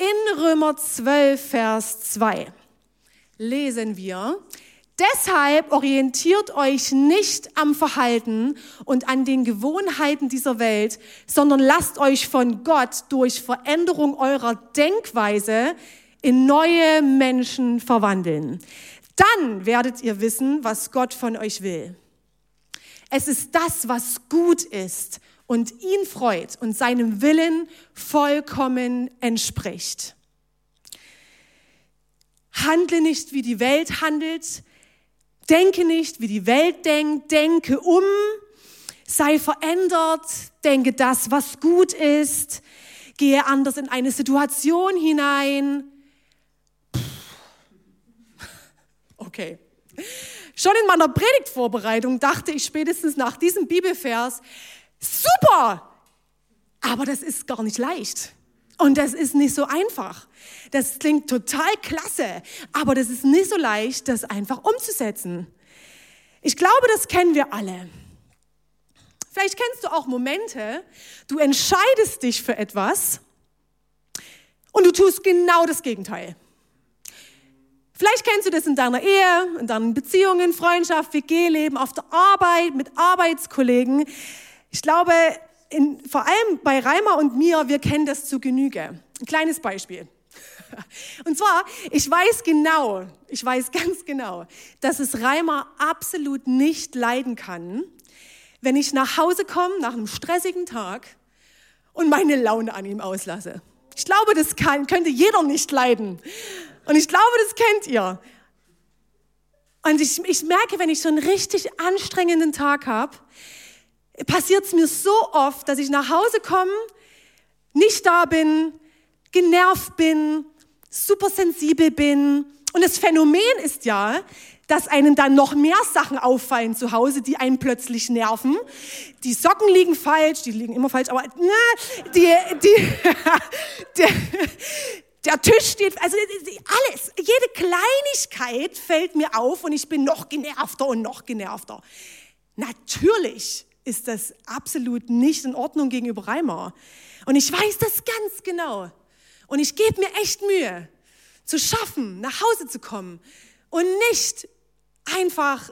In Römer 12, Vers 2 lesen wir: Deshalb orientiert euch nicht am Verhalten und an den Gewohnheiten dieser Welt, sondern lasst euch von Gott durch Veränderung eurer Denkweise in neue Menschen verwandeln. Dann werdet ihr wissen, was Gott von euch will. Es ist das, was gut ist und ihn freut und seinem Willen vollkommen entspricht. Handle nicht, wie die Welt handelt. Denke nicht, wie die Welt denkt. Denke um. Sei verändert. Denke das, was gut ist. Gehe anders in eine Situation hinein. Okay. Schon in meiner Predigtvorbereitung dachte ich spätestens nach diesem Bibelvers: Super! Aber das ist gar nicht leicht. Und das ist nicht so einfach. Das klingt total klasse, aber das ist nicht so leicht, das einfach umzusetzen. Ich glaube, das kennen wir alle. Vielleicht kennst du auch Momente, du entscheidest dich für etwas und du tust genau das Gegenteil. Vielleicht kennst du das in deiner Ehe, in deinen Beziehungen, Freundschaft, WG-Leben, auf der Arbeit, mit Arbeitskollegen. Ich glaube, vor allem bei Reimer und mir, wir kennen das zu Genüge. Ein kleines Beispiel. Und zwar, ich weiß ganz genau, dass es Reimer absolut nicht leiden kann, wenn ich nach Hause komme, nach einem stressigen Tag, und meine Laune an ihm auslasse. Ich glaube, das könnte jeder nicht leiden. Und ich glaube, das kennt ihr. Und ich merke, wenn ich so einen richtig anstrengenden Tag habe, passiert es mir so oft, dass ich nach Hause komme, nicht da bin, genervt bin, super sensibel bin. Und das Phänomen ist ja, dass einem dann noch mehr Sachen auffallen zu Hause, die einen plötzlich nerven. Die Socken liegen falsch, die liegen immer falsch, aber der Tisch steht, also alles, jede Kleinigkeit fällt mir auf und ich bin noch genervter und noch genervter. Natürlich ist das absolut nicht in Ordnung gegenüber Reimer. Und ich weiß das ganz genau. Und ich gebe mir echt Mühe, zu schaffen, nach Hause zu kommen und nicht einfach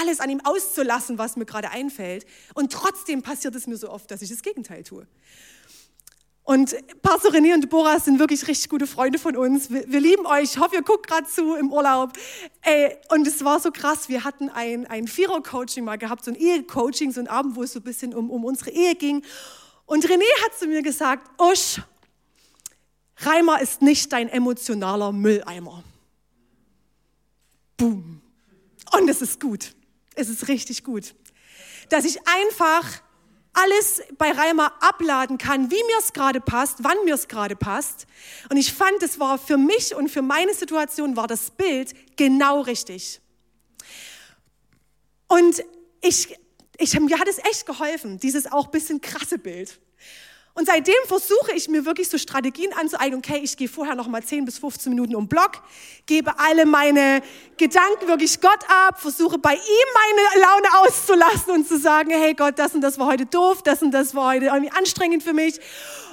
alles an ihm auszulassen, was mir gerade einfällt. Und trotzdem passiert es mir so oft, dass ich das Gegenteil tue. Und Pastor René und Deborah sind wirklich richtig gute Freunde von uns. Wir lieben euch. Ich hoffe, ihr guckt gerade zu im Urlaub. Und es war so krass. Wir hatten ein Vierer-Coaching mal gehabt, so ein Ehe-Coaching, so ein Abend, wo es so ein bisschen um unsere Ehe ging. Und René hat zu mir gesagt: Usch, Reimer ist nicht dein emotionaler Mülleimer. Boom. Und es ist gut. Es ist richtig gut. Dass ich einfach alles bei Reimer abladen kann, wie mir es gerade passt, wann mir es gerade passt. Und ich fand, das war für mich und für meine Situation war das Bild genau richtig. Und mir hat es echt geholfen, dieses auch ein bisschen krasse Bild. Und seitdem versuche ich mir wirklich so Strategien anzueignen. Okay, ich gehe vorher noch mal 10 bis 15 Minuten um den Block, gebe alle meine Gedanken wirklich Gott ab, versuche bei ihm meine Laune auszulassen und zu sagen: Hey Gott, das und das war heute doof, das und das war heute irgendwie anstrengend für mich.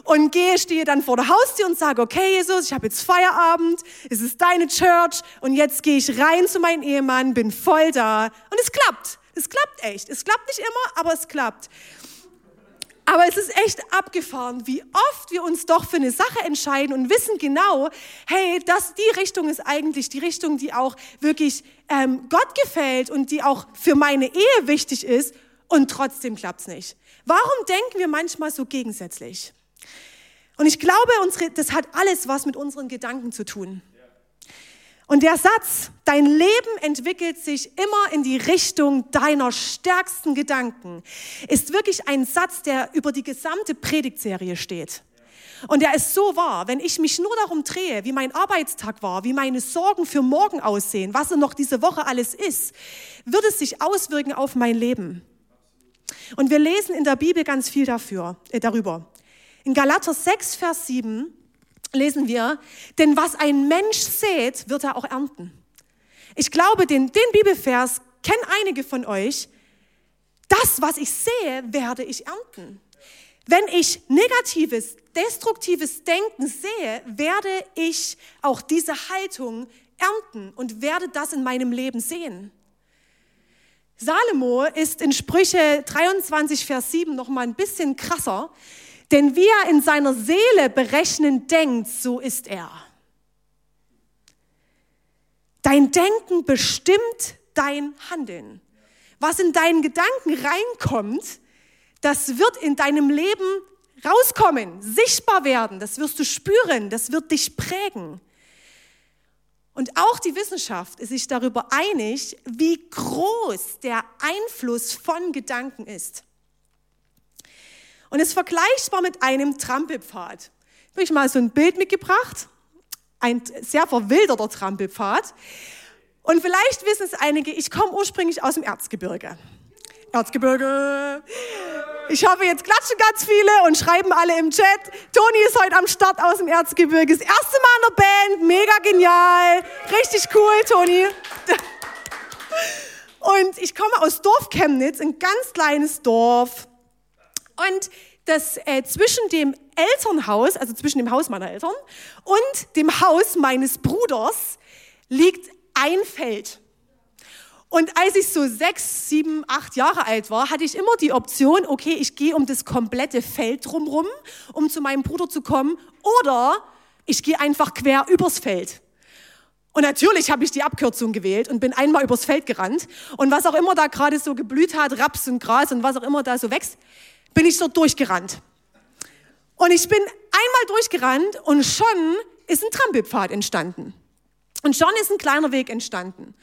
Und stehe dann vor der Haustür und sage: Okay Jesus, ich habe jetzt Feierabend, es ist deine Church und jetzt gehe ich rein zu meinem Ehemann, bin voll da. Und es klappt. Es klappt echt. Es klappt nicht immer, aber es klappt. Aber es ist echt abgefahren, wie oft wir uns doch für eine Sache entscheiden und wissen genau, hey, die Richtung ist eigentlich die Richtung, die auch wirklich Gott gefällt und die auch für meine Ehe wichtig ist, und trotzdem klappt's nicht. Warum denken wir manchmal so gegensätzlich? Und ich glaube, das hat alles was mit unseren Gedanken zu tun. Und der Satz, dein Leben entwickelt sich immer in die Richtung deiner stärksten Gedanken, ist wirklich ein Satz, der über die gesamte Predigtserie steht. Und er ist so wahr, wenn ich mich nur darum drehe, wie mein Arbeitstag war, wie meine Sorgen für morgen aussehen, was noch diese Woche alles ist, wird es sich auswirken auf mein Leben. Und wir lesen in der Bibel ganz viel darüber. In Galater 6, Vers 7 lesen wir, denn was ein Mensch sät, wird er auch ernten. Ich glaube, den Bibelvers kennen einige von euch. Das, was ich sehe, werde ich ernten. Wenn ich negatives, destruktives Denken sehe, werde ich auch diese Haltung ernten und werde das in meinem Leben sehen. Salomo ist in Sprüche 23, Vers 7 nochmal ein bisschen krasser. Denn wie er in seiner Seele berechnend denkt, so ist er. Dein Denken bestimmt dein Handeln. Was in deinen Gedanken reinkommt, das wird in deinem Leben rauskommen, sichtbar werden. Das wirst du spüren, das wird dich prägen. Und auch die Wissenschaft ist sich darüber einig, wie groß der Einfluss von Gedanken ist. Und es ist vergleichbar mit einem Trampelpfad. Da habe ich mal so ein Bild mitgebracht, ein sehr verwilderter Trampelpfad. Und vielleicht wissen es einige, ich komme ursprünglich aus dem Erzgebirge. Ich hoffe, jetzt klatschen ganz viele und schreiben alle im Chat. Toni ist heute am Start aus dem Erzgebirge. Das erste Mal in der Band, mega genial. Richtig cool, Toni. Und ich komme aus Dorf Chemnitz, ein ganz kleines Dorf. Und das zwischen dem Elternhaus, also zwischen dem Haus meiner Eltern und dem Haus meines Bruders, liegt ein Feld. Und als ich so 6, 7, 8 Jahre alt war, hatte ich immer die Option, okay, ich gehe um das komplette Feld drumherum, um zu meinem Bruder zu kommen, oder ich gehe einfach quer übers Feld. Und natürlich habe ich die Abkürzung gewählt und bin einmal übers Feld gerannt. Und was auch immer da gerade so geblüht hat, Raps und Gras und was auch immer da so wächst, bin ich dort durchgerannt. Und ich bin einmal durchgerannt und schon ist ein Trampelpfad entstanden. Und schon ist ein kleiner Weg entstanden.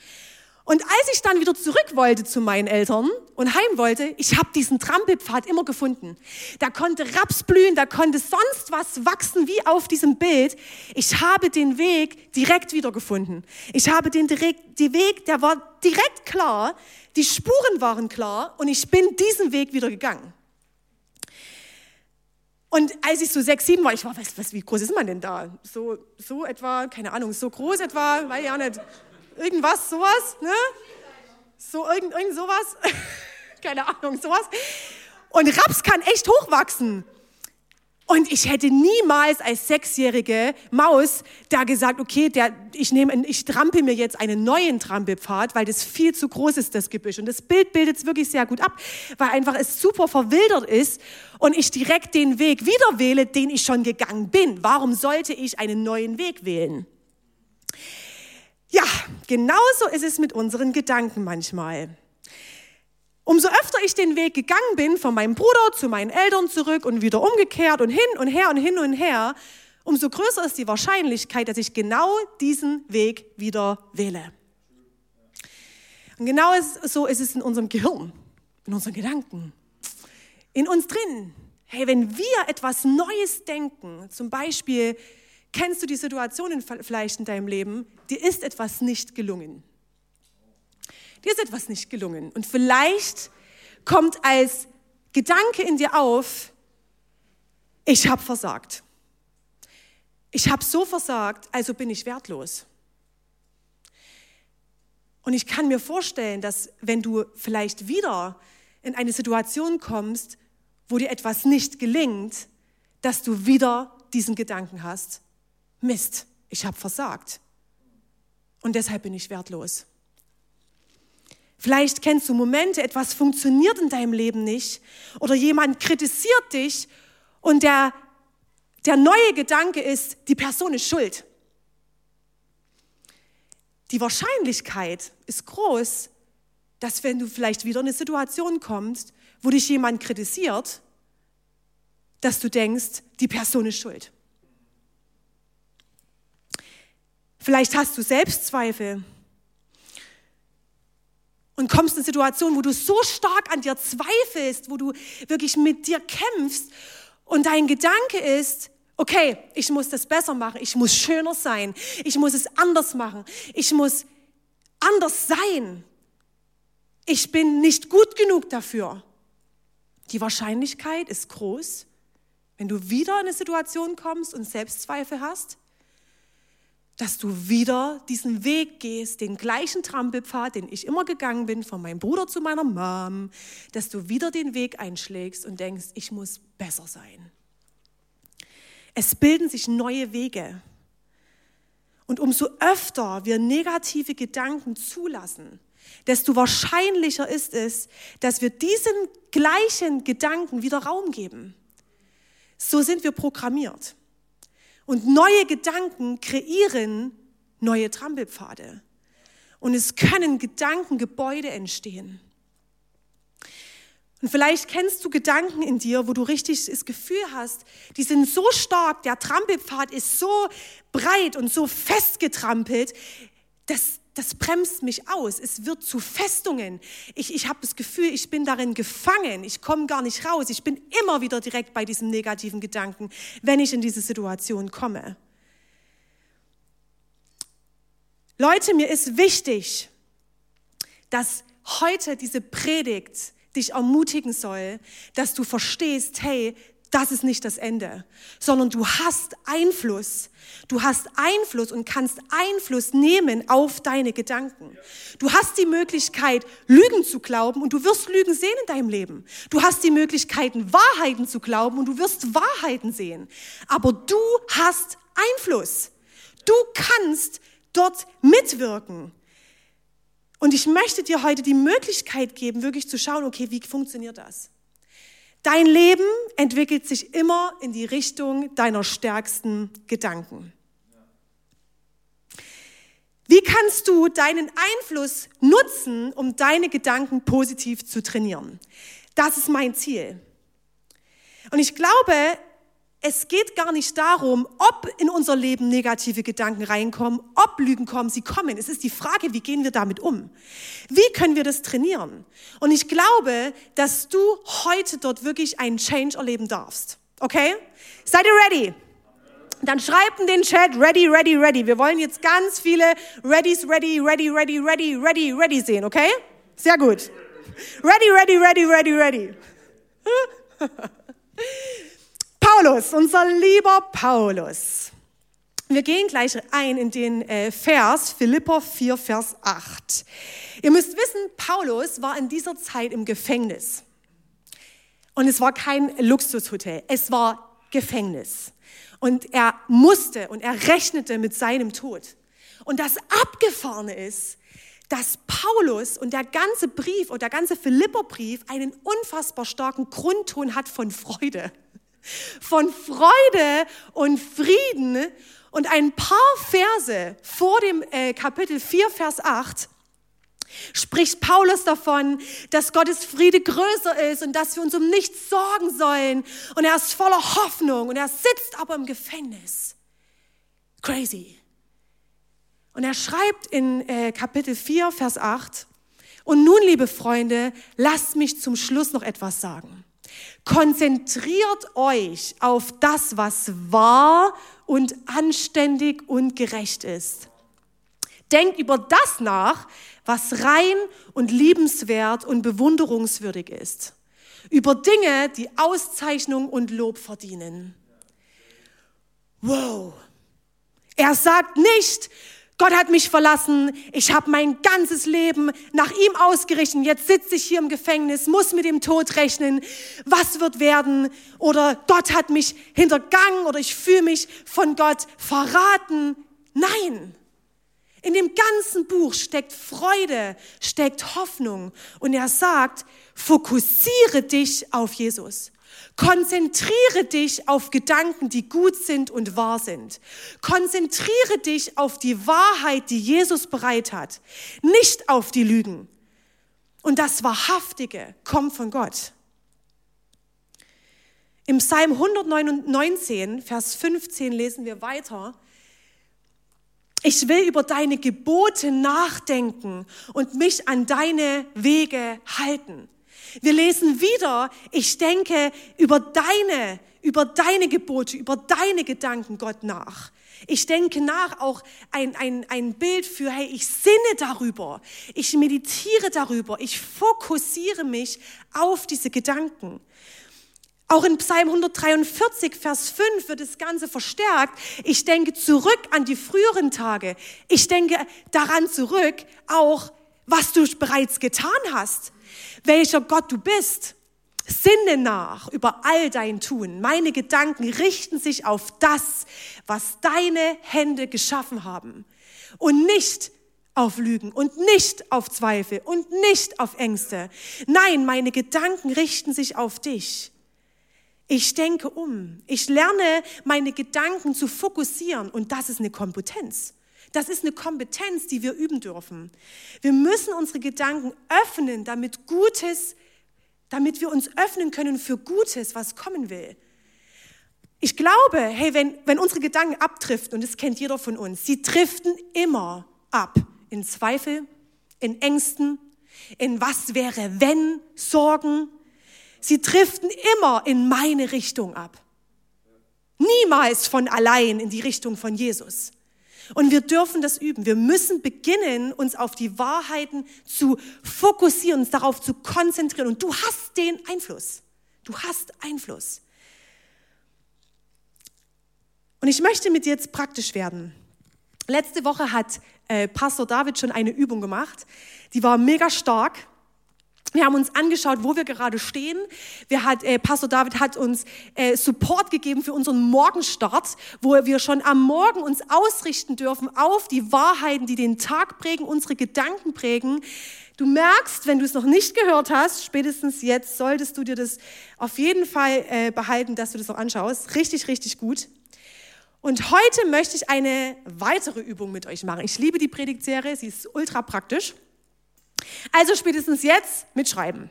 Und als ich dann wieder zurück wollte zu meinen Eltern und heim wollte, ich habe diesen Trampelpfad immer gefunden. Da konnte Raps blühen, da konnte sonst was wachsen, wie auf diesem Bild. Ich habe den Weg direkt wiedergefunden. Ich habe den Weg, der war direkt klar, die Spuren waren klar und ich bin diesen Weg wieder gegangen. Und als ich so 6, 7 war, ich war, wie groß ist man denn da? So etwa, keine Ahnung, so groß etwa, weiß ich auch nicht. Irgendwas, sowas, ne? So irgend sowas. Keine Ahnung, sowas. Und Raps kann echt hochwachsen. Und ich hätte niemals als 6-jährige Maus da gesagt, okay, ich trampel mir jetzt einen neuen Trampelpfad, weil das viel zu groß ist, das Gebüsch. Und das Bild bildet es wirklich sehr gut ab, weil einfach es super verwildert ist und ich direkt den Weg wieder wähle, den ich schon gegangen bin. Warum sollte ich einen neuen Weg wählen? Ja, genauso ist es mit unseren Gedanken manchmal. Umso öfter ich den Weg gegangen bin, von meinem Bruder zu meinen Eltern zurück und wieder umgekehrt und hin und her und hin und her, umso größer ist die Wahrscheinlichkeit, dass ich genau diesen Weg wieder wähle. Und genau so ist es in unserem Gehirn, in unseren Gedanken, in uns drin. Hey, wenn wir etwas Neues denken, zum Beispiel, kennst du die Situation vielleicht in deinem Leben, dir ist etwas nicht gelungen. Dir ist etwas nicht gelungen. Und vielleicht kommt als Gedanke in dir auf, ich habe versagt. Ich habe so versagt, also bin ich wertlos. Und ich kann mir vorstellen, dass wenn du vielleicht wieder in eine Situation kommst, wo dir etwas nicht gelingt, dass du wieder diesen Gedanken hast. Mist, ich habe versagt und deshalb bin ich wertlos. Vielleicht kennst du Momente, etwas funktioniert in deinem Leben nicht oder jemand kritisiert dich und der neue Gedanke ist, die Person ist schuld. Die Wahrscheinlichkeit ist groß, dass wenn du vielleicht wieder in eine Situation kommst, wo dich jemand kritisiert, dass du denkst, die Person ist schuld. Vielleicht hast du Selbstzweifel und kommst in eine Situation, wo du so stark an dir zweifelst, wo du wirklich mit dir kämpfst und dein Gedanke ist, okay, ich muss das besser machen, ich muss schöner sein, ich muss es anders machen, ich muss anders sein. Ich bin nicht gut genug dafür. Die Wahrscheinlichkeit ist groß, wenn du wieder in eine Situation kommst und Selbstzweifel hast, dass du wieder diesen Weg gehst, den gleichen Trampelpfad, den ich immer gegangen bin, von meinem Bruder zu meiner Mom, dass du wieder den Weg einschlägst und denkst, ich muss besser sein. Es bilden sich neue Wege. Und umso öfter wir negative Gedanken zulassen, desto wahrscheinlicher ist es, dass wir diesen gleichen Gedanken wieder Raum geben. So sind wir programmiert. Und neue Gedanken kreieren neue Trampelpfade. Und es können Gedankengebäude entstehen. Und vielleicht kennst du Gedanken in dir, wo du richtig das Gefühl hast, die sind so stark, der Trampelpfad ist so breit und so fest getrampelt, das bremst mich aus. Es wird zu Festungen. Ich habe das Gefühl, ich bin darin gefangen. Ich komme gar nicht raus. Ich bin immer wieder direkt bei diesem negativen Gedanken, wenn ich in diese Situation komme. Leute, mir ist wichtig, dass heute diese Predigt dich ermutigen soll, dass du verstehst, hey, das ist nicht das Ende, sondern du hast Einfluss. Du hast Einfluss und kannst Einfluss nehmen auf deine Gedanken. Du hast die Möglichkeit, Lügen zu glauben und du wirst Lügen sehen in deinem Leben. Du hast die Möglichkeit, Wahrheiten zu glauben und du wirst Wahrheiten sehen. Aber du hast Einfluss. Du kannst dort mitwirken. Und ich möchte dir heute die Möglichkeit geben, wirklich zu schauen, okay, wie funktioniert das? Dein Leben entwickelt sich immer in die Richtung deiner stärksten Gedanken. Wie kannst du deinen Einfluss nutzen, um deine Gedanken positiv zu trainieren? Das ist mein Ziel. Und ich glaube, es geht gar nicht darum, ob in unser Leben negative Gedanken reinkommen, ob Lügen kommen, sie kommen. Es ist die Frage, wie gehen wir damit um? Wie können wir das trainieren? Und ich glaube, dass du heute dort wirklich einen Change erleben darfst. Okay? Seid ihr ready? Dann schreibt in den Chat, ready, ready, ready. Wir wollen jetzt ganz viele Readys, ready, ready, ready, ready, ready, ready sehen, okay? Sehr gut. Ready, ready, ready, ready, ready. Paulus, unser lieber Paulus. Wir gehen gleich ein in den Vers, Philipper 4, Vers 8. Ihr müsst wissen, Paulus war in dieser Zeit im Gefängnis. Und es war kein Luxushotel, es war Gefängnis. Und er musste und er rechnete mit seinem Tod. Und das Abgefahrene ist, dass Paulus und der ganze Brief und der ganze Philipperbrief einen unfassbar starken Grundton hat von Freude. Von Freude und Frieden. Und ein paar Verse vor dem Kapitel 4, Vers 8 spricht Paulus davon, dass Gottes Friede größer ist und dass wir uns um nichts sorgen sollen. Und er ist voller Hoffnung und er sitzt aber im Gefängnis. Crazy. Und er schreibt in Kapitel 4, Vers 8, und nun, liebe Freunde, lasst mich zum Schluss noch etwas sagen. Konzentriert euch auf das, was wahr und anständig und gerecht ist. Denkt über das nach, was rein und liebenswert und bewunderungswürdig ist. Über Dinge, die Auszeichnung und Lob verdienen. Wow. Er sagt nicht, Gott hat mich verlassen, ich habe mein ganzes Leben nach ihm ausgerichtet, jetzt sitze ich hier im Gefängnis, muss mit dem Tod rechnen, was wird werden? Oder Gott hat mich hintergangen oder ich fühle mich von Gott verraten. Nein, in dem ganzen Buch steckt Freude, steckt Hoffnung. Und er sagt, fokussiere dich auf Jesus. Konzentriere dich auf Gedanken, die gut sind und wahr sind. Konzentriere dich auf die Wahrheit, die Jesus bereit hat, nicht auf die Lügen. Und das Wahrhaftige kommt von Gott. Im Psalm 119, Vers 15 lesen wir weiter. Ich will über deine Gebote nachdenken und mich an deine Wege halten. Wir lesen wieder, ich denke über deine Gebote, über deine Gedanken, Gott, nach. Ich denke nach, auch ein Bild für, hey, ich sinne darüber, ich meditiere darüber, ich fokussiere mich auf diese Gedanken. Auch in Psalm 143, Vers 5 wird das Ganze verstärkt. Ich denke zurück an die früheren Tage. Ich denke daran zurück, auch was du bereits getan hast, welcher Gott du bist. Sinne nach über all dein Tun. Meine Gedanken richten sich auf das, was deine Hände geschaffen haben. Und nicht auf Lügen und nicht auf Zweifel und nicht auf Ängste. Nein, meine Gedanken richten sich auf dich. Ich denke um. Ich lerne, meine Gedanken zu fokussieren. Und das ist eine Kompetenz. Das ist eine Kompetenz, die wir üben dürfen. Wir müssen unsere Gedanken öffnen, damit wir uns öffnen können für Gutes, was kommen will. Ich glaube, hey, wenn unsere Gedanken abdriften, und das kennt jeder von uns, sie driften immer ab. In Zweifel, in Ängsten, in was wäre, wenn, Sorgen. Sie driften immer in meine Richtung ab. Niemals von allein in die Richtung von Jesus. Und wir dürfen das üben. Wir müssen beginnen, uns auf die Wahrheiten zu fokussieren, uns darauf zu konzentrieren. Und du hast den Einfluss. Du hast Einfluss. Und ich möchte mit dir jetzt praktisch werden. Letzte Woche hat Pastor David schon eine Übung gemacht. Die war mega stark. Wir haben uns angeschaut, wo wir gerade stehen. Pastor David hat uns Support gegeben für unseren Morgenstart, wo wir schon am Morgen uns ausrichten dürfen auf die Wahrheiten, die den Tag prägen, unsere Gedanken prägen. Du merkst, wenn du es noch nicht gehört hast, spätestens jetzt solltest du dir das auf jeden Fall behalten, dass du das noch anschaust. Richtig, richtig gut. Und heute möchte ich eine weitere Übung mit euch machen. Ich liebe die Predigtserie, sie ist ultra praktisch. Also spätestens jetzt mitschreiben.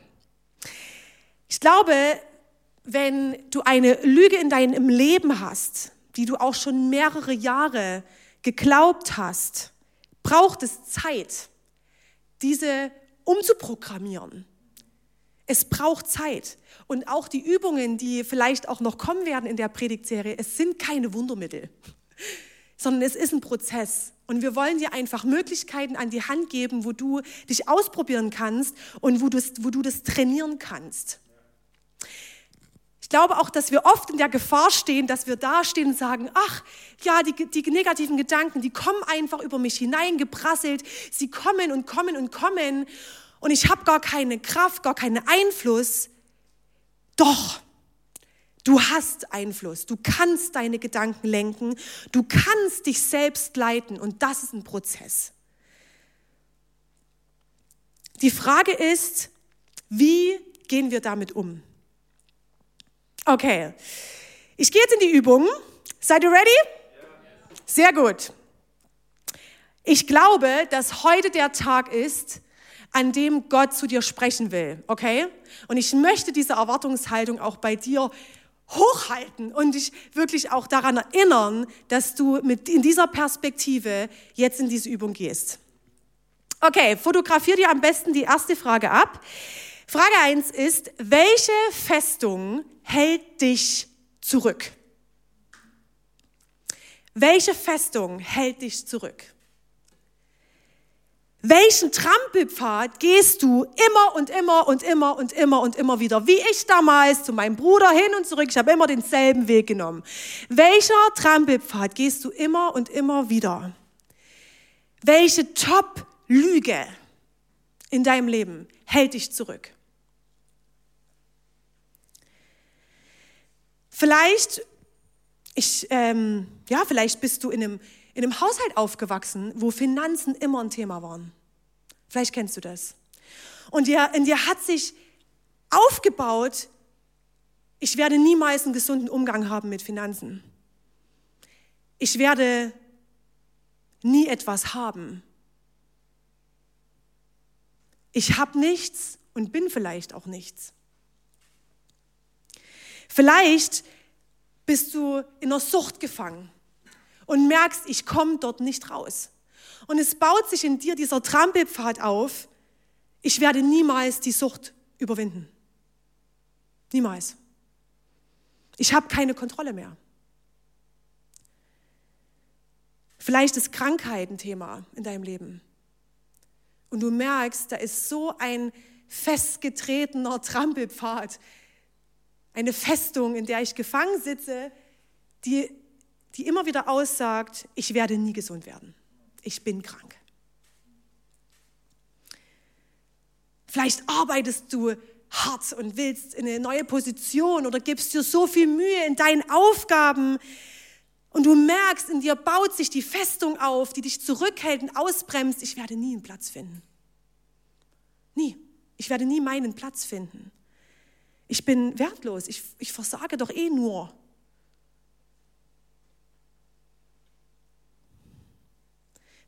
Ich glaube, wenn du eine Lüge in deinem Leben hast, die du auch schon mehrere Jahre geglaubt hast, braucht es Zeit, diese umzuprogrammieren. Es braucht Zeit. Und auch die Übungen, die vielleicht auch noch kommen werden in der Predigtserie, es sind keine Wundermittel, sondern es ist ein Prozess. Und wir wollen dir einfach Möglichkeiten an die Hand geben, wo du dich ausprobieren kannst und wo du das trainieren kannst. Ich glaube auch, dass wir oft in der Gefahr stehen, dass wir da stehen und sagen, ach ja, die negativen Gedanken, die kommen einfach über mich hineingeprasselt. Sie kommen und kommen und kommen und ich habe gar keine Kraft, gar keinen Einfluss. Doch. Du hast Einfluss, du kannst deine Gedanken lenken, du kannst dich selbst leiten und das ist ein Prozess. Die Frage ist, wie gehen wir damit um? Okay, ich gehe jetzt in die Übung. Seid ihr ready? Sehr gut. Ich glaube, dass heute der Tag ist, an dem Gott zu dir sprechen will, okay? Und ich möchte diese Erwartungshaltung auch bei dir hochhalten und dich wirklich auch daran erinnern, dass du in dieser Perspektive jetzt in diese Übung gehst. Okay, fotografier dir am besten die erste Frage ab. Frage 1 ist, welche Festung hält dich zurück? Welche Festung hält dich zurück? Welchen Trampelpfad gehst du immer und immer und immer und immer und immer wieder? Wie ich damals zu meinem Bruder hin und zurück, ich habe immer denselben Weg genommen. Welcher Trampelpfad gehst du immer und immer wieder? Welche Top-Lüge in deinem Leben hält dich zurück? Vielleicht bist du in einem Haushalt aufgewachsen, wo Finanzen immer ein Thema waren. Vielleicht kennst du das. Und in dir hat sich aufgebaut, ich werde niemals einen gesunden Umgang haben mit Finanzen. Ich werde nie etwas haben. Ich habe nichts und bin vielleicht auch nichts. Vielleicht bist du in einer Sucht gefangen. Und merkst, ich komme dort nicht raus. Und es baut sich in dir dieser Trampelpfad auf, ich werde niemals die Sucht überwinden. Niemals. Ich habe keine Kontrolle mehr. Vielleicht ist Krankheit ein Thema in deinem Leben. Und du merkst, da ist so ein festgetretener Trampelpfad, eine Festung, in der ich gefangen sitze, die immer wieder aussagt, ich werde nie gesund werden. Ich bin krank. Vielleicht arbeitest du hart und willst in eine neue Position oder gibst dir so viel Mühe in deinen Aufgaben und du merkst, in dir baut sich die Festung auf, die dich zurückhält und ausbremst. Ich werde nie einen Platz finden. Nie. Ich werde nie meinen Platz finden. Ich bin wertlos. Ich versage doch eh nur.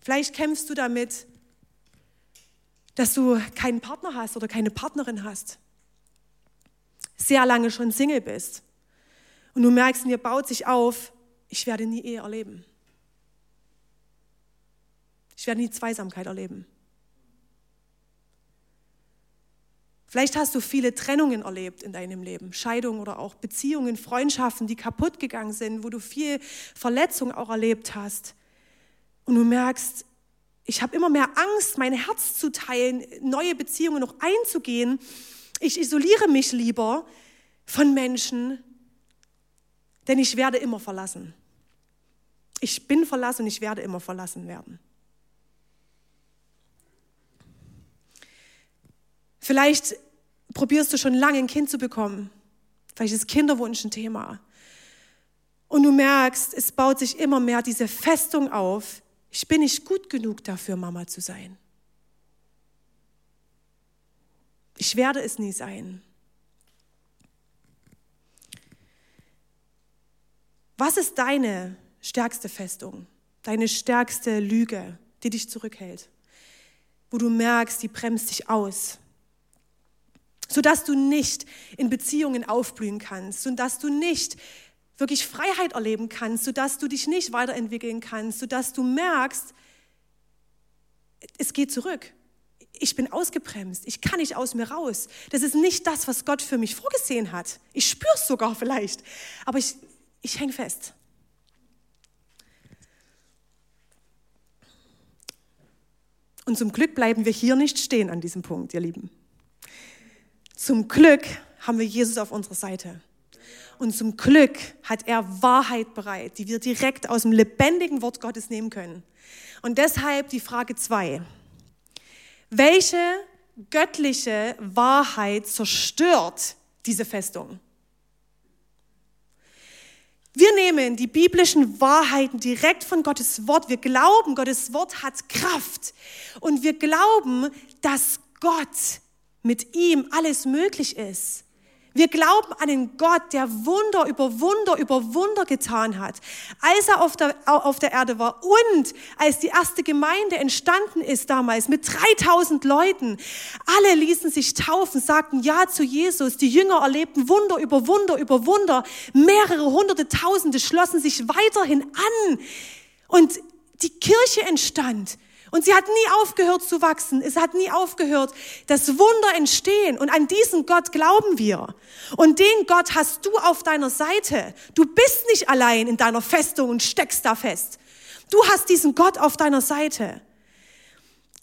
Vielleicht kämpfst du damit, dass du keinen Partner hast oder keine Partnerin hast. Sehr lange schon Single bist. Und du merkst, in dir baut sich auf, ich werde nie Ehe erleben. Ich werde nie Zweisamkeit erleben. Vielleicht hast du viele Trennungen erlebt in deinem Leben, Scheidungen oder auch Beziehungen, Freundschaften, die kaputt gegangen sind, wo du viel Verletzung auch erlebt hast. Und du merkst, ich habe immer mehr Angst, mein Herz zu teilen, neue Beziehungen noch einzugehen. Ich isoliere mich lieber von Menschen, denn ich werde immer verlassen. Ich bin verlassen und ich werde immer verlassen werden. Vielleicht probierst du schon lange, ein Kind zu bekommen. Vielleicht ist Kinderwunsch ein Thema. Und du merkst, es baut sich immer mehr diese Festung auf. Ich bin nicht gut genug dafür, Mama zu sein. Ich werde es nie sein. Was ist deine stärkste Festung, deine stärkste Lüge, die dich zurückhält? Wo du merkst, die bremst dich aus. Sodass du nicht in Beziehungen aufblühen kannst, sodass du nicht wirklich Freiheit erleben kannst, sodass du dich nicht weiterentwickeln kannst, sodass du merkst, es geht zurück. Ich bin ausgebremst, ich kann nicht aus mir raus. Das ist nicht das, was Gott für mich vorgesehen hat. Ich spüre es sogar vielleicht, aber ich hänge fest. Und zum Glück bleiben wir hier nicht stehen an diesem Punkt, ihr Lieben. Zum Glück haben wir Jesus auf unserer Seite. Und zum Glück hat er Wahrheit bereit, die wir direkt aus dem lebendigen Wort Gottes nehmen können. Und deshalb die Frage 2. Welche göttliche Wahrheit zerstört diese Festung? Wir nehmen die biblischen Wahrheiten direkt von Gottes Wort. Wir glauben, Gottes Wort hat Kraft. Und wir glauben, dass Gott mit ihm alles möglich ist. Wir glauben an einen Gott, der Wunder über Wunder über Wunder getan hat. Als er auf der Erde war und als die erste Gemeinde entstanden ist damals mit 3000 Leuten, alle ließen sich taufen, sagten Ja zu Jesus. Die Jünger erlebten Wunder über Wunder über Wunder. Mehrere hunderte Tausende schlossen sich weiterhin an. Und die Kirche entstand. Und sie hat nie aufgehört zu wachsen. Es hat nie aufgehört, dass Wunder entstehen. Und an diesen Gott glauben wir. Und den Gott hast du auf deiner Seite. Du bist nicht allein in deiner Festung und steckst da fest. Du hast diesen Gott auf deiner Seite.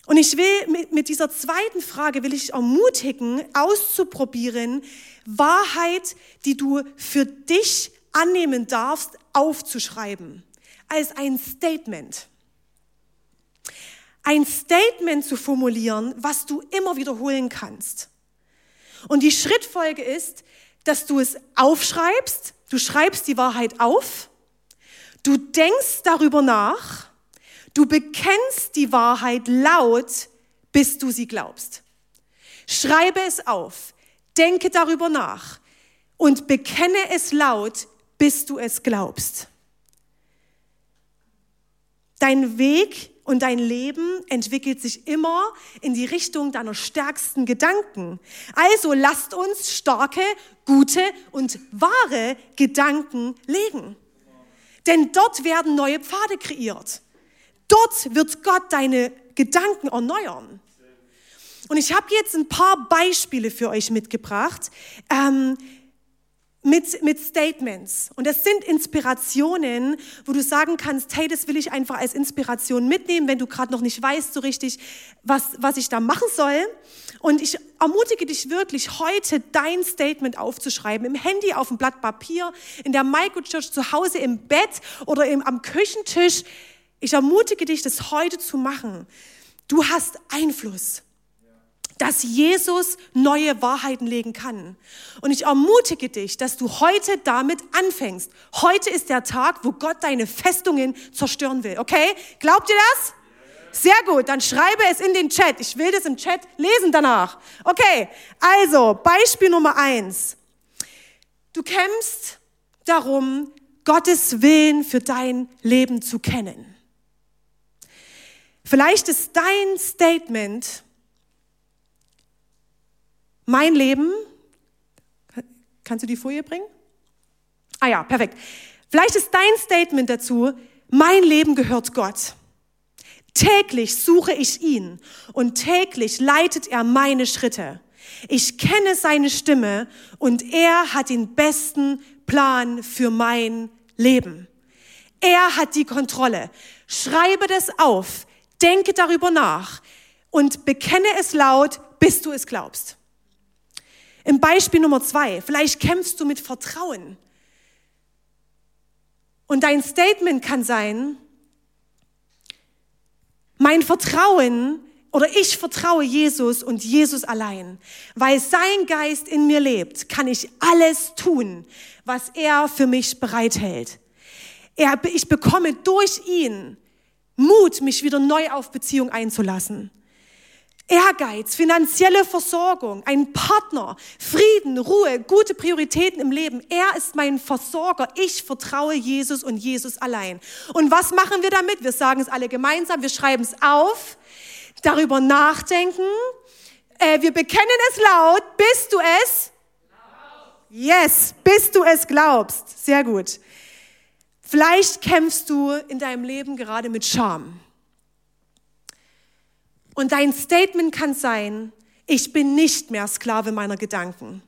Und ich will mit dieser zweiten Frage will ich ermutigen, auszuprobieren, Wahrheit, die du für dich annehmen darfst, aufzuschreiben. Als ein Statement. Ein Statement zu formulieren, was du immer wiederholen kannst. Und die Schrittfolge ist, dass du es aufschreibst, du schreibst die Wahrheit auf, du denkst darüber nach, du bekennst die Wahrheit laut, bis du sie glaubst. Schreibe es auf, denke darüber nach und bekenne es laut, bis du es glaubst. Dein Weg und dein Leben entwickelt sich immer in die Richtung deiner stärksten Gedanken. Also lasst uns starke, gute und wahre Gedanken legen. Denn dort werden neue Pfade kreiert. Dort wird Gott deine Gedanken erneuern. Und ich habe jetzt ein paar Beispiele für euch mitgebracht, mit Statements. Und das sind Inspirationen, wo du sagen kannst, hey, das will ich einfach als Inspiration mitnehmen, wenn du gerade noch nicht weißt so richtig, was ich da machen soll. Und ich ermutige dich wirklich, heute dein Statement aufzuschreiben, im Handy, auf dem Blatt Papier, in der Microchurch, zu Hause, im Bett oder am Küchentisch. Ich ermutige dich, das heute zu machen. Du hast Einfluss, dass Jesus neue Wahrheiten legen kann. Und ich ermutige dich, dass du heute damit anfängst. Heute ist der Tag, wo Gott deine Festungen zerstören will. Okay? Glaubt ihr das? Sehr gut, dann schreibe es in den Chat. Ich will das im Chat lesen danach. Okay, also Beispiel Nummer 1. Du kämpfst darum, Gottes Willen für dein Leben zu kennen. Vielleicht ist dein Statement: Mein Leben, kannst du die Folie bringen? Ah ja, perfekt. Vielleicht ist dein Statement dazu: Mein Leben gehört Gott. Täglich suche ich ihn und täglich leitet er meine Schritte. Ich kenne seine Stimme und er hat den besten Plan für mein Leben. Er hat die Kontrolle. Schreibe das auf, denke darüber nach und bekenne es laut, bis du es glaubst. Im Beispiel Nummer 2, vielleicht kämpfst du mit Vertrauen. Und dein Statement kann sein: Mein Vertrauen oder ich vertraue Jesus und Jesus allein. Weil sein Geist in mir lebt, kann ich alles tun, was er für mich bereithält. Ich bekomme durch ihn Mut, mich wieder neu auf Beziehung einzulassen. Ehrgeiz, finanzielle Versorgung, ein Partner, Frieden, Ruhe, gute Prioritäten im Leben. Er ist mein Versorger. Ich vertraue Jesus und Jesus allein. Und was machen wir damit? Wir sagen es alle gemeinsam, wir schreiben es auf, darüber nachdenken. Wir bekennen es laut, bis du es glaubst. Yes, bis du es glaubst. Sehr gut. Vielleicht kämpfst du in deinem Leben gerade mit Scham. Und dein Statement kann sein: Ich bin nicht mehr Sklave meiner Gedanken.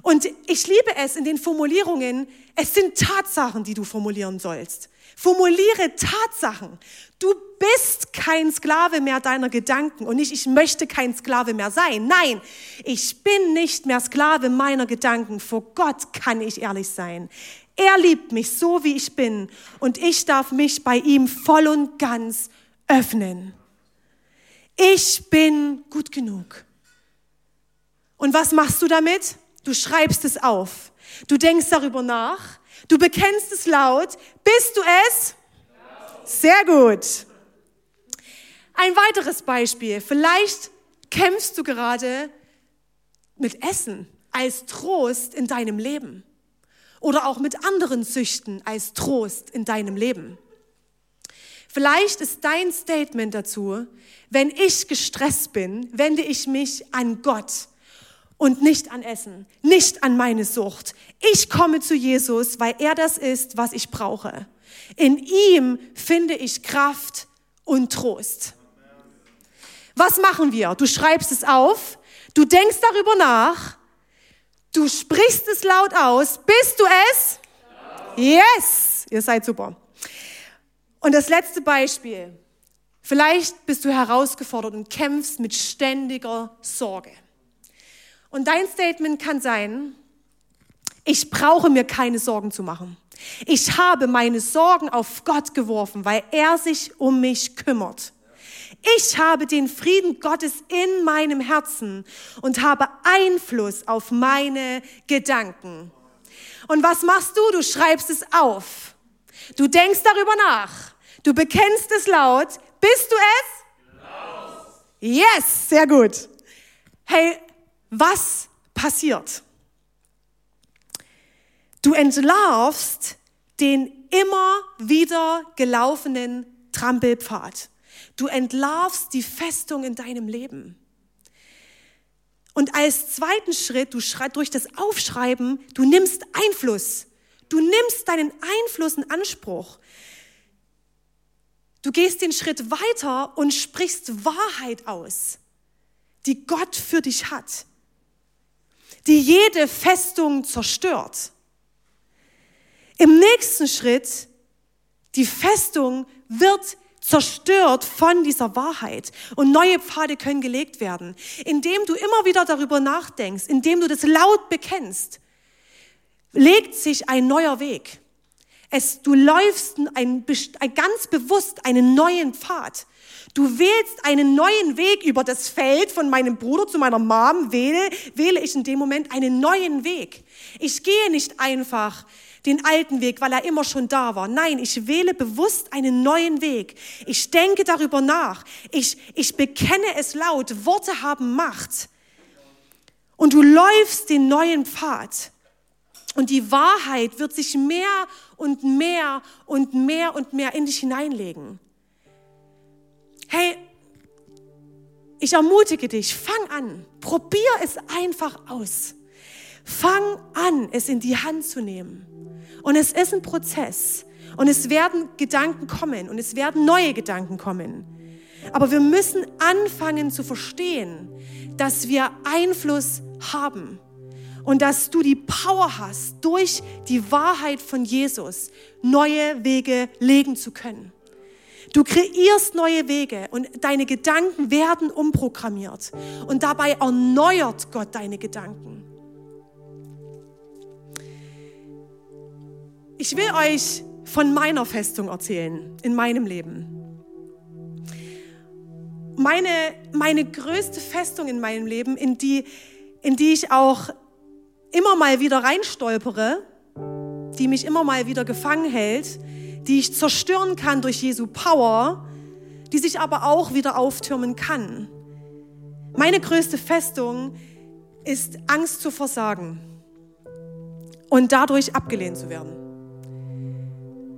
Und ich liebe es in den Formulierungen, es sind Tatsachen, die du formulieren sollst. Formuliere Tatsachen. Du bist kein Sklave mehr deiner Gedanken und nicht, ich möchte kein Sklave mehr sein. Nein, ich bin nicht mehr Sklave meiner Gedanken. Vor Gott kann ich ehrlich sein. Er liebt mich so, wie ich bin und ich darf mich bei ihm voll und ganz öffnen. Ich bin gut genug. Und was machst du damit? Du schreibst es auf. Du denkst darüber nach. Du bekennst es laut. Bist du es? Sehr gut. Ein weiteres Beispiel. Vielleicht kämpfst du gerade mit Essen als Trost in deinem Leben. Oder auch mit anderen Süchten als Trost in deinem Leben. Vielleicht ist dein Statement dazu: Wenn ich gestresst bin, wende ich mich an Gott und nicht an Essen, nicht an meine Sucht. Ich komme zu Jesus, weil er das ist, was ich brauche. In ihm finde ich Kraft und Trost. Was machen wir? Du schreibst es auf, du denkst darüber nach, du sprichst es laut aus. Bist du es? Yes! Ihr seid super. Und das letzte Beispiel. Vielleicht bist du herausgefordert und kämpfst mit ständiger Sorge. Und dein Statement kann sein: Ich brauche mir keine Sorgen zu machen. Ich habe meine Sorgen auf Gott geworfen, weil er sich um mich kümmert. Ich habe den Frieden Gottes in meinem Herzen und habe Einfluss auf meine Gedanken. Und was machst du? Du schreibst es auf. Du denkst darüber nach. Du bekennst es laut. Bist du es? Genau. Yes, sehr gut. Hey, was passiert? Du entlarvst den immer wieder gelaufenen Trampelpfad. Du entlarvst die Festung in deinem Leben. Und als zweiten Schritt, durch das Aufschreiben, du nimmst Einfluss. Du nimmst deinen Einfluss in Anspruch. Du gehst den Schritt weiter und sprichst Wahrheit aus. die Gott für dich hat, die jede Festung zerstört. Im nächsten Schritt, die Festung wird zerstört von dieser Wahrheit und neue Pfade können gelegt werden, indem du immer wieder darüber nachdenkst, indem du das laut bekennst, legt sich ein neuer Weg. Du läufst ganz bewusst einen neuen Pfad. Du wählst einen neuen Weg über das Feld von meinem Bruder zu meiner Mom, wähle ich in dem Moment einen neuen Weg. Ich gehe nicht einfach den alten Weg, weil er immer schon da war. Nein, ich wähle bewusst einen neuen Weg. Ich denke darüber nach. Ich bekenne es laut. Worte haben Macht. Und du läufst den neuen Pfad. Und die Wahrheit wird sich mehr und mehr und mehr und mehr in dich hineinlegen. Hey, ich ermutige dich, fang an. Probier es einfach aus. Fang an, es in die Hand zu nehmen. Und es ist ein Prozess. Und es werden Gedanken kommen. Und es werden neue Gedanken kommen. Aber wir müssen anfangen zu verstehen, dass wir Einfluss haben. Und dass du die Power hast, durch die Wahrheit von Jesus neue Wege legen zu können. Du kreierst neue Wege und deine Gedanken werden umprogrammiert. Und dabei erneuert Gott deine Gedanken. Ich will euch von meiner Festung erzählen, in meinem Leben. Meine größte Festung in meinem Leben, in die ich auch immer mal wieder reinstolpere, die mich immer mal wieder gefangen hält, die ich zerstören kann durch Jesu Power, die sich aber auch wieder auftürmen kann. Meine größte Festung ist Angst zu versagen und dadurch abgelehnt zu werden.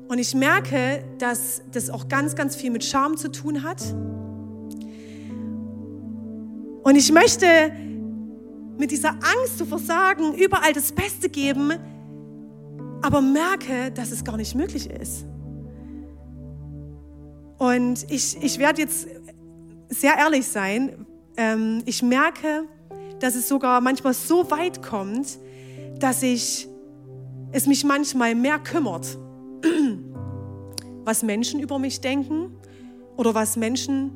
Und ich merke, dass das auch ganz, ganz viel mit Scham zu tun hat. Und ich möchte mit dieser Angst zu versagen, überall das Beste geben, aber merke, dass es gar nicht möglich ist. Und ich werde jetzt sehr ehrlich sein. Ich merke, dass es sogar manchmal so weit kommt, dass es mich manchmal mehr kümmert, was Menschen über mich denken oder was Menschen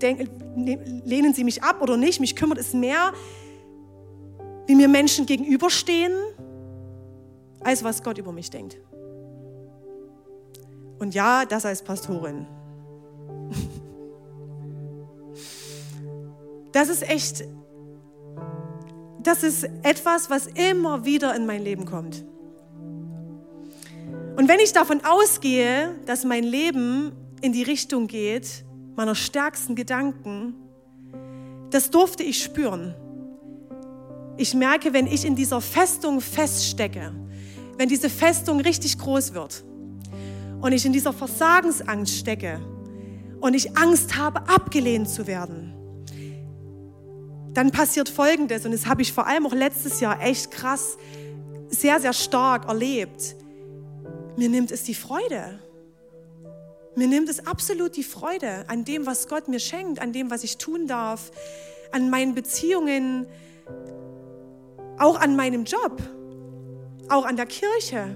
denken, lehnen sie mich ab oder nicht. Mich kümmert es mehr, wie mir Menschen gegenüberstehen, als was Gott über mich denkt. Und ja, das als Pastorin. Das ist etwas, was immer wieder in mein Leben kommt. Und wenn ich davon ausgehe, dass mein Leben in die Richtung geht, meiner stärksten Gedanken, das durfte ich spüren. Ich merke, wenn ich in dieser Festung feststecke, wenn diese Festung richtig groß wird und ich in dieser Versagensangst stecke und ich Angst habe, abgelehnt zu werden, dann passiert Folgendes, und das habe ich vor allem auch letztes Jahr echt krass, sehr, sehr stark erlebt. Mir nimmt es die Freude. Mir nimmt es absolut die Freude an dem, was Gott mir schenkt, an dem, was ich tun darf, an meinen Beziehungen, auch an meinem Job, auch an der Kirche.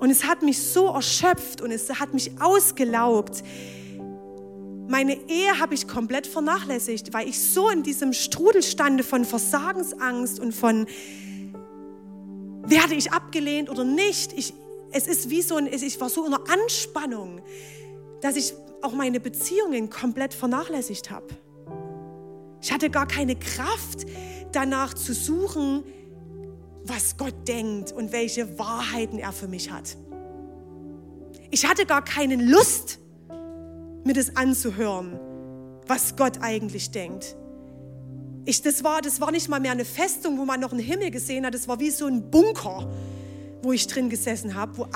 Und es hat mich so erschöpft und es hat mich ausgelaugt. Meine Ehe habe ich komplett vernachlässigt, weil ich so in diesem Strudel stande von Versagensangst und von, werde ich abgelehnt oder nicht? Ich war so unter Anspannung, dass ich auch meine Beziehungen komplett vernachlässigt habe. Ich hatte gar keine Kraft, danach zu suchen, was Gott denkt und welche Wahrheiten er für mich hat. Ich hatte gar keine Lust, mir das anzuhören, was Gott eigentlich denkt. Das war nicht mal mehr eine Festung, wo man noch einen Himmel gesehen hat, das war wie so ein Bunker, wo ich drin gesessen habe,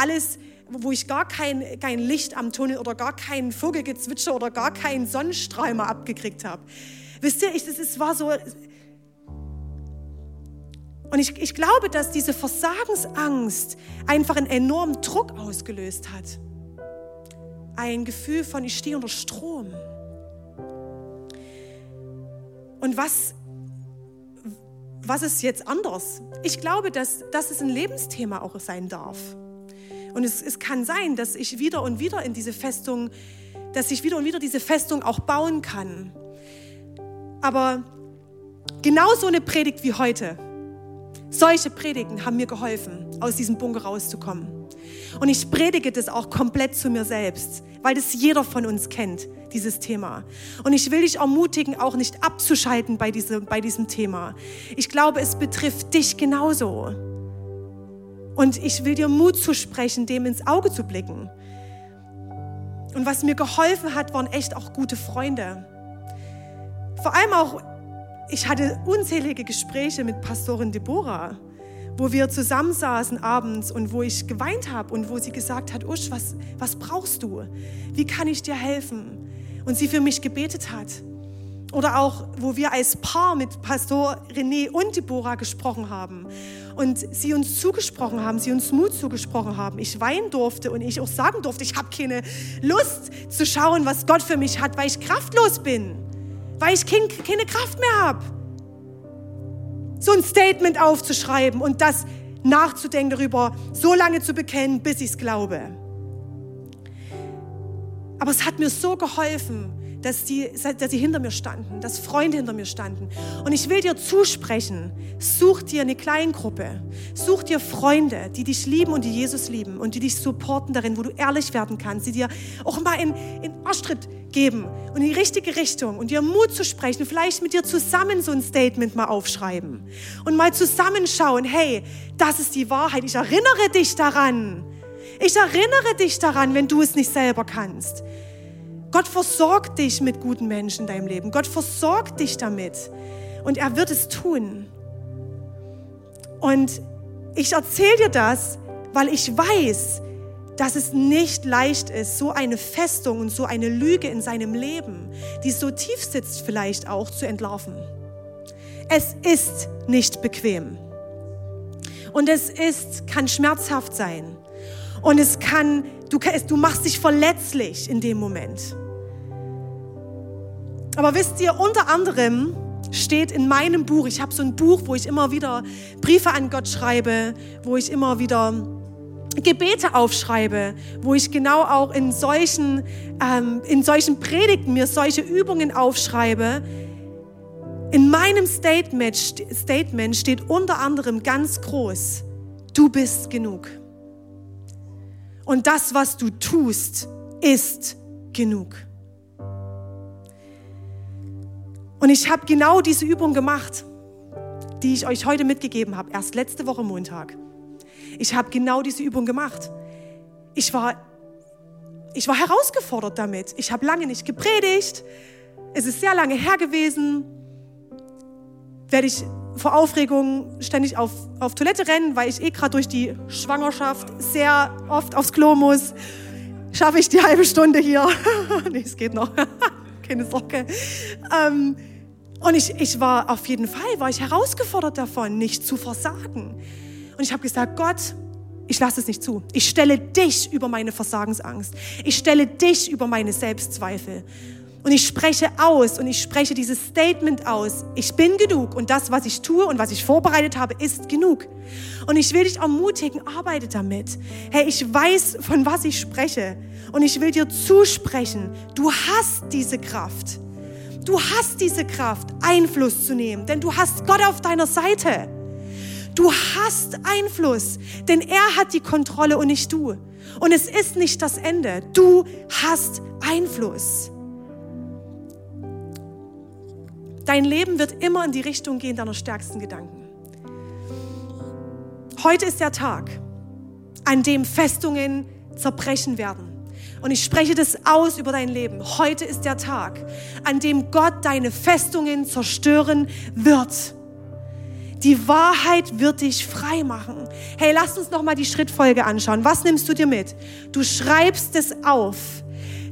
wo ich gar kein Licht am Tunnel oder gar keinen Vogelgezwitscher oder gar keinen Sonnenstrahl mal abgekriegt habe. Wisst ihr, es war so. Und ich glaube, dass diese Versagensangst einfach einen enormen Druck ausgelöst hat. Ein Gefühl von, ich stehe unter Strom. Und was ist jetzt anders? Ich glaube, dass es ein Lebensthema auch sein darf. Und es kann sein, dass ich wieder und wieder diese Festung auch bauen kann. Aber genau so eine Predigt wie heute, solche Predigten haben mir geholfen, aus diesem Bunker rauszukommen. Und ich predige das auch komplett zu mir selbst, weil das jeder von uns kennt, dieses Thema. Und ich will dich ermutigen, auch nicht abzuschalten bei diesem Thema. Ich glaube, es betrifft dich genauso. Und ich will dir Mut zusprechen, dem ins Auge zu blicken. Und was mir geholfen hat, waren echt auch gute Freunde. Vor allem auch, ich hatte unzählige Gespräche mit Pastorin Deborah, wo wir zusammensaßen abends und wo ich geweint habe und wo sie gesagt hat, Usch, was brauchst du? Wie kann ich dir helfen? Und sie für mich gebetet hat. Oder auch, wo wir als Paar mit Pastor René und Deborah gesprochen haben und sie uns Mut zugesprochen haben. Ich weinen durfte und ich auch sagen durfte, ich habe keine Lust zu schauen, was Gott für mich hat, weil ich kraftlos bin, weil ich keine Kraft mehr habe. So ein Statement aufzuschreiben und das nachzudenken darüber, so lange zu bekennen, bis ich es glaube. Aber es hat mir so geholfen, dass sie hinter mir standen, dass Freunde hinter mir standen. Und ich will dir zusprechen, such dir eine Kleingruppe, such dir Freunde, die dich lieben und die Jesus lieben und die dich supporten darin, wo du ehrlich werden kannst, die dir auch mal einen Arschtritt geben und in die richtige Richtung und dir Mut zu sprechen, vielleicht mit dir zusammen so ein Statement mal aufschreiben und mal zusammenschauen, hey, das ist die Wahrheit, ich erinnere dich daran. Ich erinnere dich daran, wenn du es nicht selber kannst. Gott versorgt dich mit guten Menschen in deinem Leben. Gott versorgt dich damit. Und er wird es tun. Und ich erzähle dir das, weil ich weiß, dass es nicht leicht ist, so eine Festung und so eine Lüge in seinem Leben, die so tief sitzt vielleicht auch, zu entlarven. Es ist nicht bequem. Und kann schmerzhaft sein. Und du machst dich verletzlich in dem Moment. Aber wisst ihr, unter anderem steht in meinem Buch, ich habe so ein Buch, wo ich immer wieder Briefe an Gott schreibe, wo ich immer wieder Gebete aufschreibe, wo ich genau auch in solchen Predigten mir solche Übungen aufschreibe. In meinem Statement steht unter anderem ganz groß, du bist genug. Und das, was du tust, ist genug. Und ich habe genau diese Übung gemacht, die ich euch heute mitgegeben habe, erst letzte Woche Montag. Ich habe genau diese Übung gemacht. Ich war herausgefordert damit. Ich habe lange nicht gepredigt. Es ist sehr lange her gewesen. Werde ich vor Aufregung ständig auf Toilette rennen, weil ich gerade durch die Schwangerschaft sehr oft aufs Klo muss. Schaffe ich die halbe Stunde hier? Nee, es geht noch. Keine Sorge. Und auf jeden Fall war ich herausgefordert davon, nicht zu versagen. Und ich habe gesagt, Gott, ich lasse es nicht zu. Ich stelle dich über meine Versagensangst. Ich stelle dich über meine Selbstzweifel. Und ich spreche aus und ich spreche dieses Statement aus. Ich bin genug und das, was ich tue und was ich vorbereitet habe, ist genug. Und ich will dich ermutigen, arbeite damit. Hey, ich weiß, von was ich spreche und ich will dir zusprechen. Du hast diese Kraft. Du hast diese Kraft, Einfluss zu nehmen, denn du hast Gott auf deiner Seite. Du hast Einfluss, denn er hat die Kontrolle und nicht du. Und es ist nicht das Ende. Du hast Einfluss. Dein Leben wird immer in die Richtung gehen deiner stärksten Gedanken. Heute ist der Tag, an dem Festungen zerbrechen werden. Und ich spreche das aus über dein Leben. Heute ist der Tag, an dem Gott deine Festungen zerstören wird. Die Wahrheit wird dich frei machen. Hey, lass uns nochmal die Schrittfolge anschauen. Was nimmst du dir mit? Du schreibst es auf.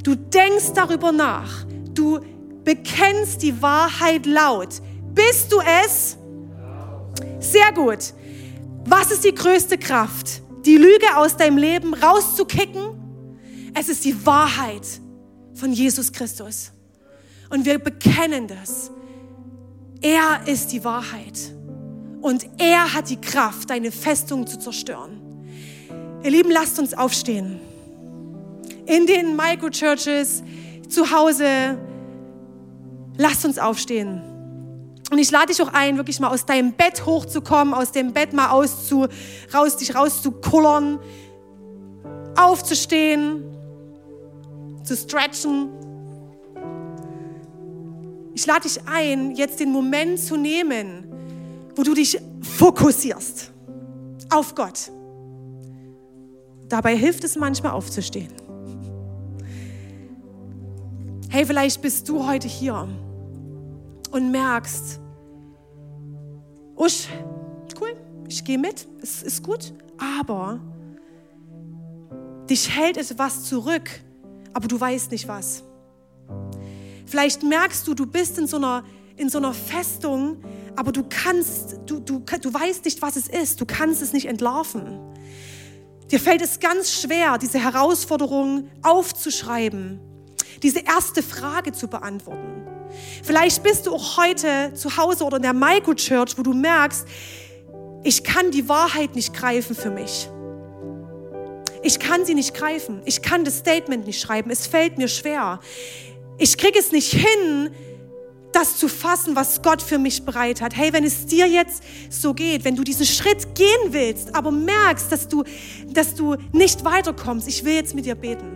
Du denkst darüber nach. Du bekennst die Wahrheit laut. Bist du es? Sehr gut. Was ist die größte Kraft? Die Lüge aus deinem Leben rauszukicken? Es ist die Wahrheit von Jesus Christus. Und wir bekennen das. Er ist die Wahrheit und er hat die Kraft, deine Festung zu zerstören. Ihr Lieben, lasst uns aufstehen. In den Microchurches, zu Hause, lasst uns aufstehen. Und ich lade dich auch ein, wirklich mal aus deinem Bett hochzukommen, aus dem Bett mal dich rauszukullern, aufzustehen, zu stretchen. Ich lade dich ein, jetzt den Moment zu nehmen, wo du dich fokussierst auf Gott. Dabei hilft es manchmal aufzustehen. Hey, vielleicht bist du heute hier und merkst, Usch, cool, ich gehe mit, es ist gut, aber dich hält etwas zurück, aber du weißt nicht was. Vielleicht merkst du, du bist in so einer Festung, aber du weißt nicht, was es ist, du kannst es nicht entlarven. Dir fällt es ganz schwer, diese Herausforderung aufzuschreiben, diese erste Frage zu beantworten. Vielleicht bist du auch heute zu Hause oder in der Microchurch, wo du merkst, ich kann die Wahrheit nicht greifen für mich. Ich kann sie nicht greifen. Ich kann das Statement nicht schreiben. Es fällt mir schwer. Ich kriege es nicht hin, das zu fassen, was Gott für mich bereit hat. Hey, wenn es dir jetzt so geht, wenn du diesen Schritt gehen willst, aber merkst, dass du nicht weiterkommst, ich will jetzt mit dir beten.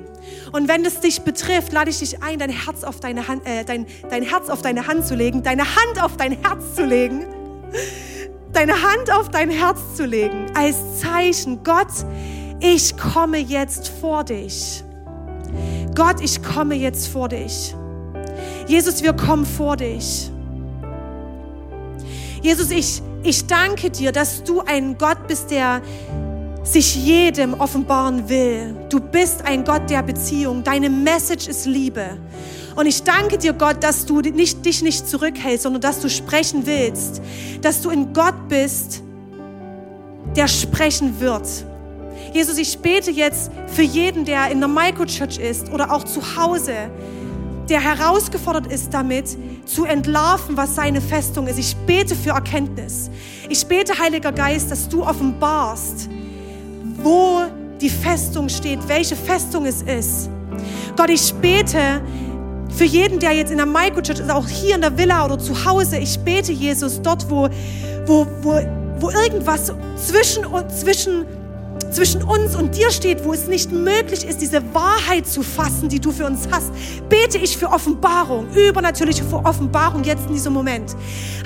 Und wenn es dich betrifft, lade ich dich ein, deine Hand auf dein Herz zu legen, als Zeichen, Gott, ich komme jetzt vor dich. Gott, ich komme jetzt vor dich. Jesus, wir kommen vor dich. Jesus, ich danke dir, dass du ein Gott bist, der sich jedem offenbaren will. Du bist ein Gott der Beziehung. Deine Message ist Liebe. Und ich danke dir, Gott, dass du dich nicht zurückhältst, sondern dass du sprechen willst. Dass du ein Gott bist, der sprechen wird. Jesus, ich bete jetzt für jeden, der in der Microchurch ist oder auch zu Hause, der herausgefordert ist, damit zu entlarven, was seine Festung ist. Ich bete für Erkenntnis. Ich bete, Heiliger Geist, dass du offenbarst, wo die Festung steht, welche Festung es ist. Gott, ich bete für jeden, der jetzt in der Microchurch ist, auch hier in der Villa oder zu Hause. Ich bete, Jesus, dort, wo irgendwas zwischen uns und dir steht, wo es nicht möglich ist, diese Wahrheit zu fassen, die du für uns hast, bete ich für Offenbarung, übernatürliche Offenbarung jetzt in diesem Moment.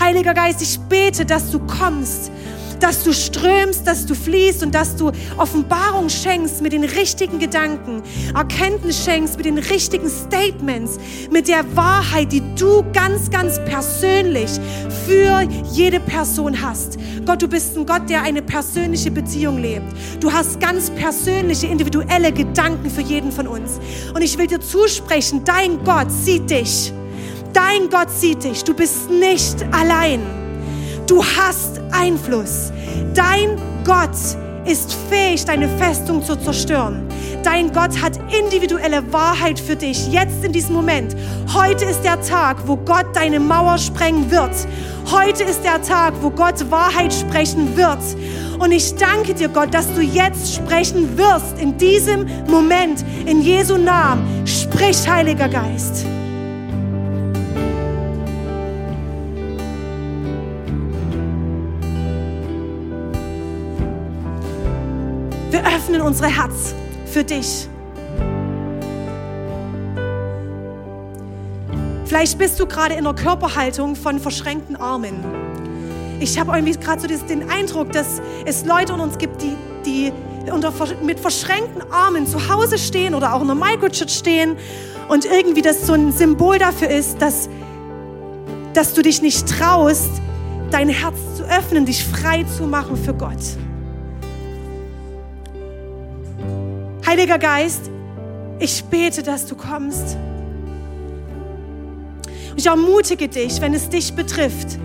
Heiliger Geist, ich bete, dass du kommst, dass du strömst, dass du fließt und dass du Offenbarung schenkst mit den richtigen Gedanken, Erkenntnis schenkst mit den richtigen Statements, mit der Wahrheit, die du ganz, ganz persönlich für jede Person hast. Gott, du bist ein Gott, der eine persönliche Beziehung lebt. Du hast ganz persönliche, individuelle Gedanken für jeden von uns. Und ich will dir zusprechen, dein Gott sieht dich. Dein Gott sieht dich. Du bist nicht allein. Du hast Einfluss. Dein Gott ist fähig, deine Festung zu zerstören. Dein Gott hat individuelle Wahrheit für dich, jetzt in diesem Moment. Heute ist der Tag, wo Gott deine Mauer sprengen wird. Heute ist der Tag, wo Gott Wahrheit sprechen wird. Und ich danke dir, Gott, dass du jetzt sprechen wirst, in diesem Moment, in Jesu Namen. Sprich, Heiliger Geist. Wir öffnen unser Herz für dich. Vielleicht bist du gerade in der Körperhaltung von verschränkten Armen. Ich habe irgendwie gerade so den Eindruck, dass es Leute unter uns gibt, die mit verschränkten Armen zu Hause stehen oder auch in der Microchurch stehen und irgendwie das so ein Symbol dafür ist, dass du dich nicht traust, dein Herz zu öffnen, dich frei zu machen für Gott. Heiliger Geist, ich bete, dass du kommst. Und ich ermutige dich, wenn es dich betrifft,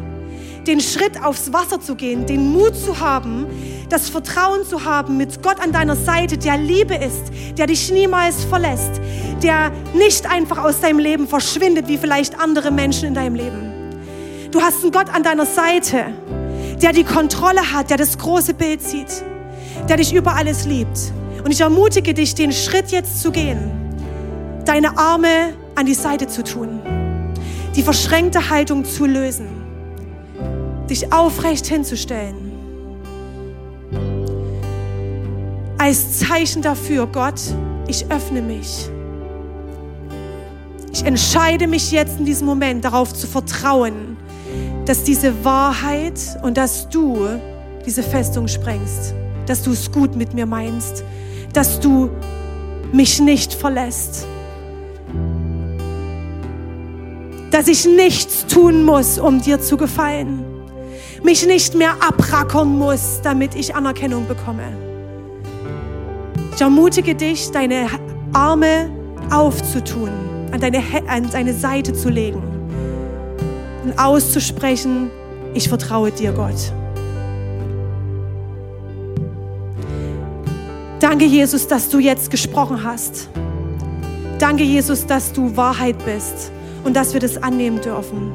den Schritt aufs Wasser zu gehen, den Mut zu haben, das Vertrauen zu haben mit Gott an deiner Seite, der Liebe ist, der dich niemals verlässt, der nicht einfach aus deinem Leben verschwindet, wie vielleicht andere Menschen in deinem Leben. Du hast einen Gott an deiner Seite, der die Kontrolle hat, der das große Bild sieht, der dich über alles liebt. Und ich ermutige dich, den Schritt jetzt zu gehen, deine Arme an die Seite zu tun, die verschränkte Haltung zu lösen, dich aufrecht hinzustellen. Als Zeichen dafür, Gott, ich öffne mich. Ich entscheide mich jetzt in diesem Moment darauf zu vertrauen, dass diese Wahrheit und dass du diese Festung sprengst, dass du es gut mit mir meinst, dass du mich nicht verlässt, dass ich nichts tun muss, um dir zu gefallen, mich nicht mehr abrackern muss, damit ich Anerkennung bekomme. Ich ermutige dich, deine Arme aufzutun, an deine Seite zu legen und auszusprechen, ich vertraue dir, Gott. Danke, Jesus, dass du jetzt gesprochen hast. Danke, Jesus, dass du Wahrheit bist und dass wir das annehmen dürfen.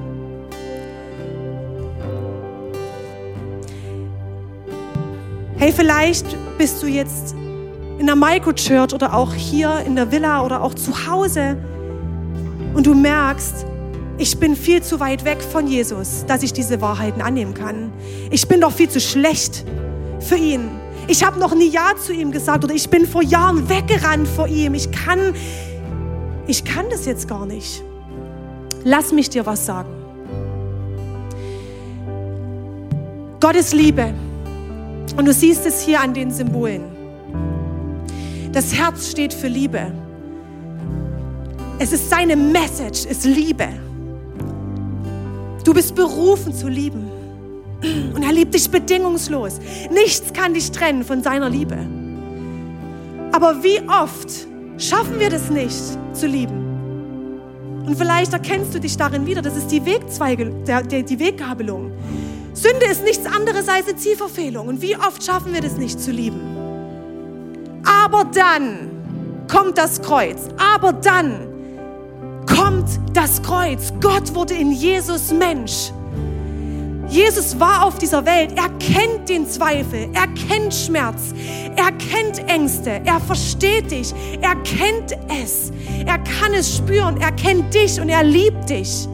Hey, vielleicht bist du jetzt in der Microchurch oder auch hier in der Villa oder auch zu Hause und du merkst, ich bin viel zu weit weg von Jesus, dass ich diese Wahrheiten annehmen kann. Ich bin doch viel zu schlecht für ihn. Ich habe noch nie Ja zu ihm gesagt oder ich bin vor Jahren weggerannt vor ihm. Ich kann das jetzt gar nicht. Lass mich dir was sagen. Gott ist Liebe. Und du siehst es hier an den Symbolen. Das Herz steht für Liebe. Es ist seine Message, es ist Liebe. Du bist berufen zu lieben. Und er liebt dich bedingungslos. Nichts kann dich trennen von seiner Liebe. Aber wie oft schaffen wir das nicht, zu lieben? Und vielleicht erkennst du dich darin wieder, das ist die Weggabelung. Sünde ist nichts anderes als eine Zielverfehlung. Und wie oft schaffen wir das nicht zu lieben? Aber dann kommt das Kreuz. Aber dann kommt das Kreuz. Gott wurde in Jesus Mensch. Jesus war auf dieser Welt. Er kennt den Zweifel. Er kennt Schmerz. Er kennt Ängste. Er versteht dich. Er kennt es. Er kann es spüren. Er kennt dich und er liebt dich.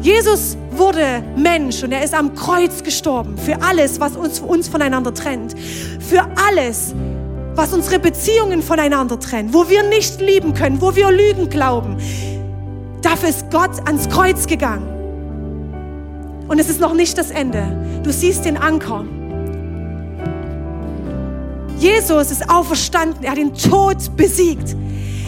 Jesus wurde Mensch und er ist am Kreuz gestorben. Für alles, was uns voneinander trennt. Für alles, was unsere Beziehungen voneinander trennen. Wo wir nicht lieben können. Wo wir Lügen glauben. Dafür ist Gott ans Kreuz gegangen. Und es ist noch nicht das Ende. Du siehst den Anker. Jesus ist auferstanden. Er hat den Tod besiegt.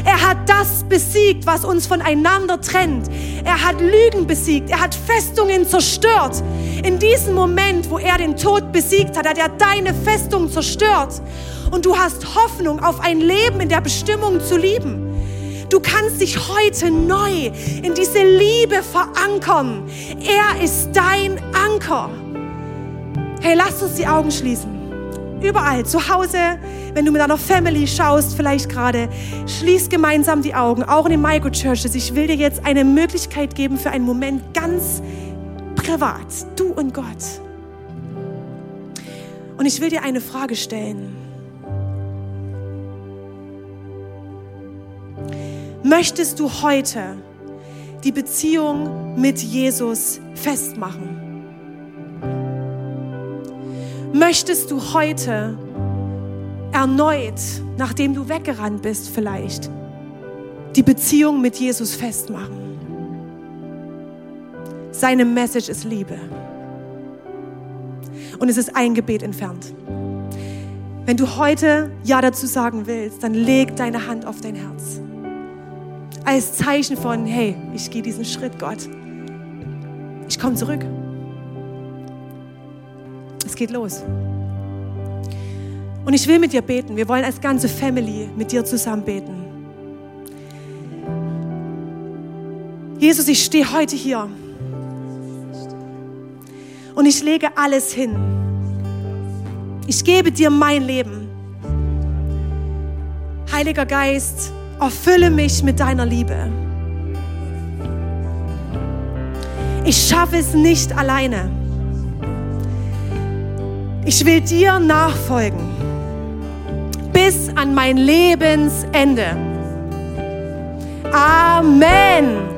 Er hat das besiegt, was uns voneinander trennt. Er hat Lügen besiegt. Er hat Festungen zerstört. In diesem Moment, wo er den Tod besiegt hat er deine Festung zerstört. Und du hast Hoffnung auf ein Leben in der Bestimmung zu lieben. Du kannst dich heute neu in diese Liebe verankern. Er ist dein Anker. Hey, lasst uns die Augen schließen. Überall, zu Hause, wenn du mit deiner Family schaust, vielleicht gerade, schließ gemeinsam die Augen, auch in den Microchurches. Ich will dir jetzt eine Möglichkeit geben für einen Moment ganz privat, du und Gott. Und ich will dir eine Frage stellen. Möchtest du heute die Beziehung mit Jesus festmachen? Möchtest du heute erneut, nachdem du weggerannt bist vielleicht, die Beziehung mit Jesus festmachen? Seine Message ist Liebe. Und es ist ein Gebet entfernt. Wenn du heute Ja dazu sagen willst, dann leg deine Hand auf dein Herz. Als Zeichen von, hey, ich gehe diesen Schritt, Gott. Ich komme zurück. Es geht los. Und ich will mit dir beten. Wir wollen als ganze Family mit dir zusammen beten. Jesus, ich stehe heute hier. Und ich lege alles hin. Ich gebe dir mein Leben. Heiliger Geist, erfülle mich mit deiner Liebe. Ich schaffe es nicht alleine. Ich will dir nachfolgen bis an mein Lebensende. Amen.